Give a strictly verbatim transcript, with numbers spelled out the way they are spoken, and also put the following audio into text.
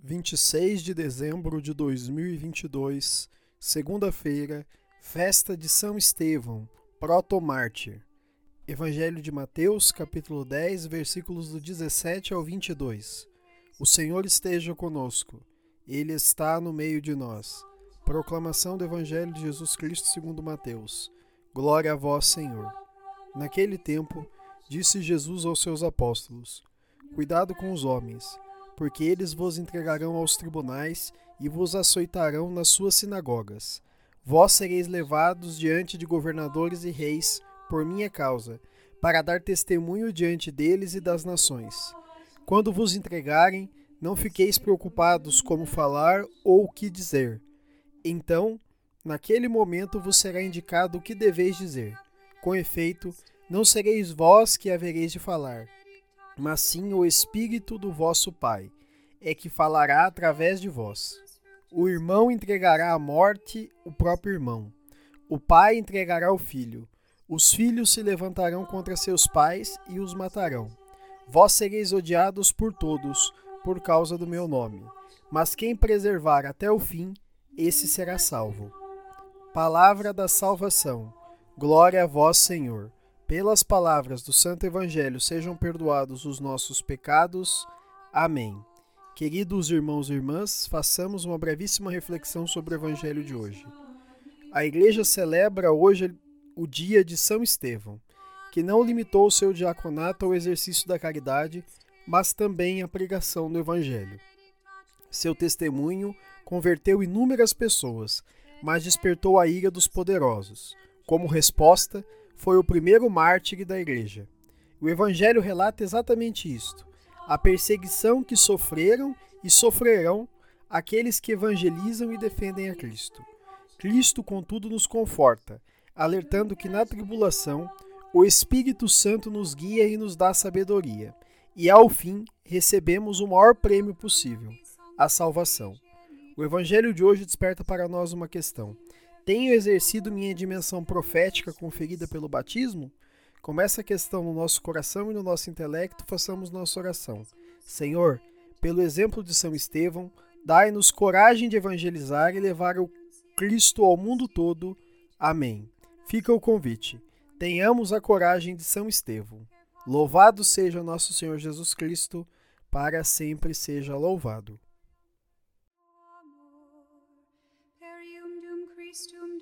vinte e seis de dezembro de dois mil e vinte e dois, segunda-feira, festa de São Estevão, protomártir. Evangelho de Mateus, capítulo dez, versículos do dezessete ao vinte e dois. O Senhor esteja conosco. Ele está no meio de nós. Proclamação do Evangelho de Jesus Cristo segundo Mateus. Glória a vós, Senhor. Naquele tempo, disse Jesus aos seus apóstolos: Cuidado com os homens, porque eles vos entregarão aos tribunais e vos açoitarão nas suas sinagogas. Vós sereis levados diante de governadores e reis, por minha causa, para dar testemunho diante deles e das nações. Quando vos entregarem, não fiqueis preocupados como falar ou o que dizer. Então, naquele momento vos será indicado o que deveis dizer. Com efeito, não sereis vós que havereis de falar, mas sim o Espírito do vosso Pai, é que falará através de vós. O irmão entregará à morte o próprio irmão. O pai entregará o filho. Os filhos se levantarão contra seus pais e os matarão. Vós sereis odiados por todos, por causa do meu nome. Mas quem preservar até o fim, esse será salvo. Palavra da salvação. Glória a vós, Senhor. Pelas palavras do Santo Evangelho sejam perdoados os nossos pecados. Amém. Queridos irmãos e irmãs, façamos uma brevíssima reflexão sobre o Evangelho de hoje. A Igreja celebra hoje o dia de São Estevão, que não limitou o seu diaconato ao exercício da caridade, mas também à pregação do Evangelho. Seu testemunho converteu inúmeras pessoas, mas despertou a ira dos poderosos. Como resposta, foi o primeiro mártir da Igreja. O Evangelho relata exatamente isto, a perseguição que sofreram e sofrerão aqueles que evangelizam e defendem a Cristo. Cristo, contudo, nos conforta, alertando que na tribulação o Espírito Santo nos guia e nos dá sabedoria, e ao fim recebemos o maior prêmio possível, a salvação. O Evangelho de hoje desperta para nós uma questão. Tenho exercido minha dimensão profética conferida pelo batismo? Com essa questão no nosso coração e no nosso intelecto, façamos nossa oração. Senhor, pelo exemplo de São Estevão, dai-nos coragem de evangelizar e levar o Cristo ao mundo todo. Amém. Fica o convite. Tenhamos a coragem de São Estevão. Louvado seja nosso Senhor Jesus Cristo, para sempre seja louvado. To